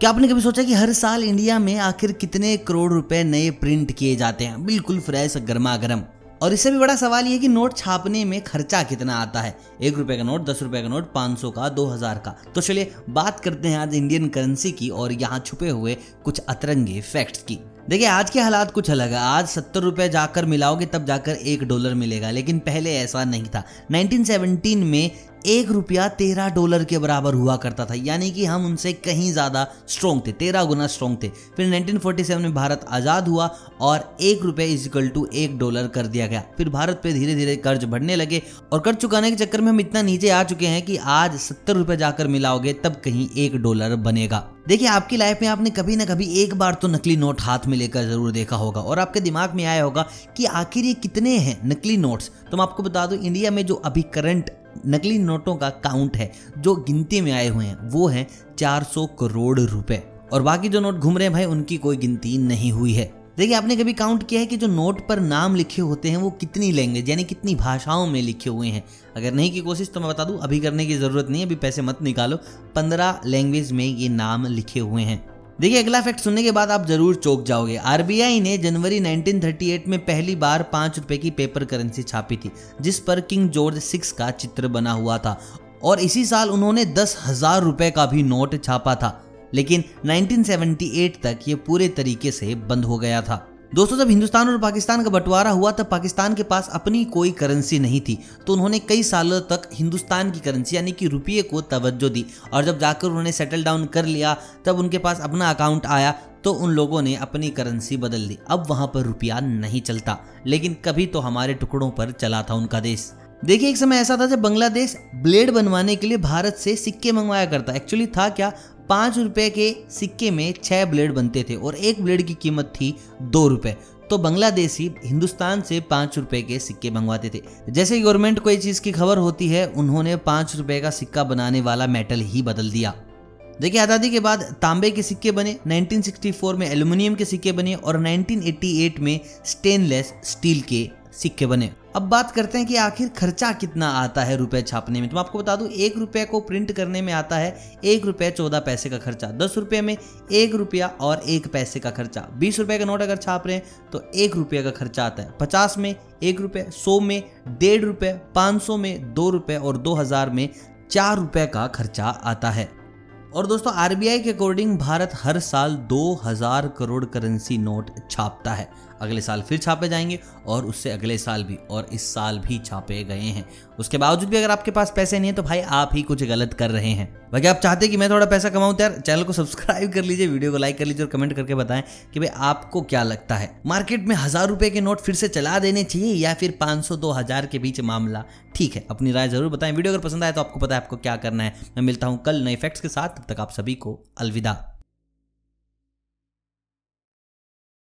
क्या आपने कभी सोचा कि हर साल इंडिया में आखिर कितने करोड़ रुपए नए प्रिंट किए जाते हैं, बिल्कुल फ्रेश गर्मा गर्म। और इससे भी बड़ा सवाल यह कि नोट छापने में खर्चा कितना आता है। 1 रुपए का नोट, 10 रुपए का नोट, 500 का, 2000 का। तो चलिए बात करते हैं आज इंडियन करेंसी की और यहाँ छुपे हुए कुछ अतरंगे फैक्ट्स की। देखिए आज के हालात कुछ अलग है। आज 70 रुपए जाकर मिलाओगे तब जाकर $1 मिलेगा, लेकिन पहले ऐसा नहीं था। 1917 में 1 रुपया $13 के बराबर हुआ करता था, यानी कि हम उनसे कहीं ज़्यादा स्ट्रॉन्ग थे, 13 गुना स्ट्रॉन्ग थे। फिर 1947 में भारत आज़ाद हुआ और $1 = $1 कर दिया गया। फिर भारत पे धीरे धीरे कर्ज बढ़ने लगे और कर्ज चुकाने के चक्कर में हम इतना नीचे आ चुके हैं कि आज 70 रुपये जाकर मिलाओगे तब कहीं $1 बनेगा। देखिए आपकी लाइफ में आपने कभी ना कभी एक बार तो नकली नोट हाथ में लेकर जरूर देखा होगा और आपके दिमाग में आया होगा कि आखिर ये कितने हैं नकली नोट्स। तो मैं आपको बता दूं इंडिया में जो अभी करंट नकली नोटों का काउंट है, जो गिनती में आए हुए हैं, वो है 400 करोड़ रुपए। और बाकी जो नोट घूम रहे हैं भाई उनकी कोई गिनती नहीं हुई है। देखिए आपने कभी काउंट किया है कि जो नोट पर नाम लिखे होते हैं वो कितनी लैंग्वेज यानी कितनी भाषाओं में लिखे हुए हैं। अगर नहीं की कोशिश तो मैं बता दूं अभी करने की ज़रूरत नहीं है, अभी पैसे मत निकालो। 15 लैंग्वेज में ये नाम लिखे हुए हैं। देखिए अगला फैक्ट सुनने के बाद आप जरूर चौंक जाओगे। आरबीआई ने जनवरी 1938 में पहली बार 5 रुपए की पेपर करेंसी छापी थी, जिस पर किंग जॉर्ज VI का चित्र बना हुआ था। और इसी साल उन्होंने 10,000 रुपए का भी नोट छापा था, लेकिन 1978 तक ये पूरे तरीके से बंद हो गया था। दोस्तों जब हिंदुस्तान और पाकिस्तान का बंटवारा हुआ तब पाकिस्तान के पास अपनी कोई करेंसी नहीं थी, तो उन्होंने कई सालों तक हिंदुस्तान की करेंसी यानी कि रुपये को तवज्जो दी। और जब जाकर उन्होंने सेटल डाउन कर लिया तब उनके पास अपना अकाउंट आया तो उन लोगों ने अपनी करेंसी बदल दी। अब वहाँ पर रुपया नहीं चलता, लेकिन कभी तो हमारे टुकड़ों पर चला था उनका देश। देखिए एक समय ऐसा था जब बांग्लादेश ब्लेड बनवाने के लिए भारत से सिक्के मंगवाया करता। एक्चुअली था क्या, 5 रुपए के सिक्के में 6 ब्लेड बनते थे और एक ब्लेड की कीमत थी 2 रुपए। तो बांग्लादेशी हिंदुस्तान से 5 रुपए के सिक्के मंगवाते थे। जैसे गवर्नमेंट को इस चीज़ की खबर होती है, उन्होंने 5 रुपए का सिक्का बनाने वाला मेटल ही बदल दिया। देखिए आज़ादी के बाद तांबे के सिक्के बने, 1964 में एल्यूमिनियम के सिक्के बने और 1988 में स्टेनलेस स्टील के सिक्के बने। अब बात करते हैं कि आखिर खर्चा कितना आता है रुपए छापने में। तो मैं आपको बता दूं 1 रुपये को प्रिंट करने में आता है ₹1.14 का खर्चा, 10 रुपये में ₹1 और 1 पैसे का खर्चा, 20 रुपये का नोट अगर छाप रहे हैं तो ₹1 का खर्चा आता है, 50 में ₹1, 100 में ₹1.50, 500 में ₹2 और 2000 में ₹4 का खर्चा आता है। और दोस्तों आरबीआई के अकॉर्डिंग भारत हर साल 2000 करोड़ करेंसी नोट छापता है। अगले साल फिर छापे जाएंगे और उससे अगले साल भी और इस साल भी छापे गए हैं। उसके बावजूद भी अगर आपके पास पैसे नहीं है तो भाई आप ही कुछ गलत कर रहे हैं। बाकी आप चाहते हैं कि मैं थोड़ा पैसा कमाऊं तो यार चैनल को सब्सक्राइब कर लीजिए, वीडियो को लाइक कर लीजिए और कमेंट करके बताएं कि भाई आपको क्या लगता है, मार्केट में ₹1000 के नोट फिर से चला देने चाहिए या फिर 500-2000 के बीच मामला ठीक है। अपनी राय जरूर बताएं। वीडियो अगर पसंद आए तो आपको पता है आपको क्या करना है। मैं मिलता हूँ कल नए फैक्ट्स के साथ, तब तक आप सभी को अलविदा।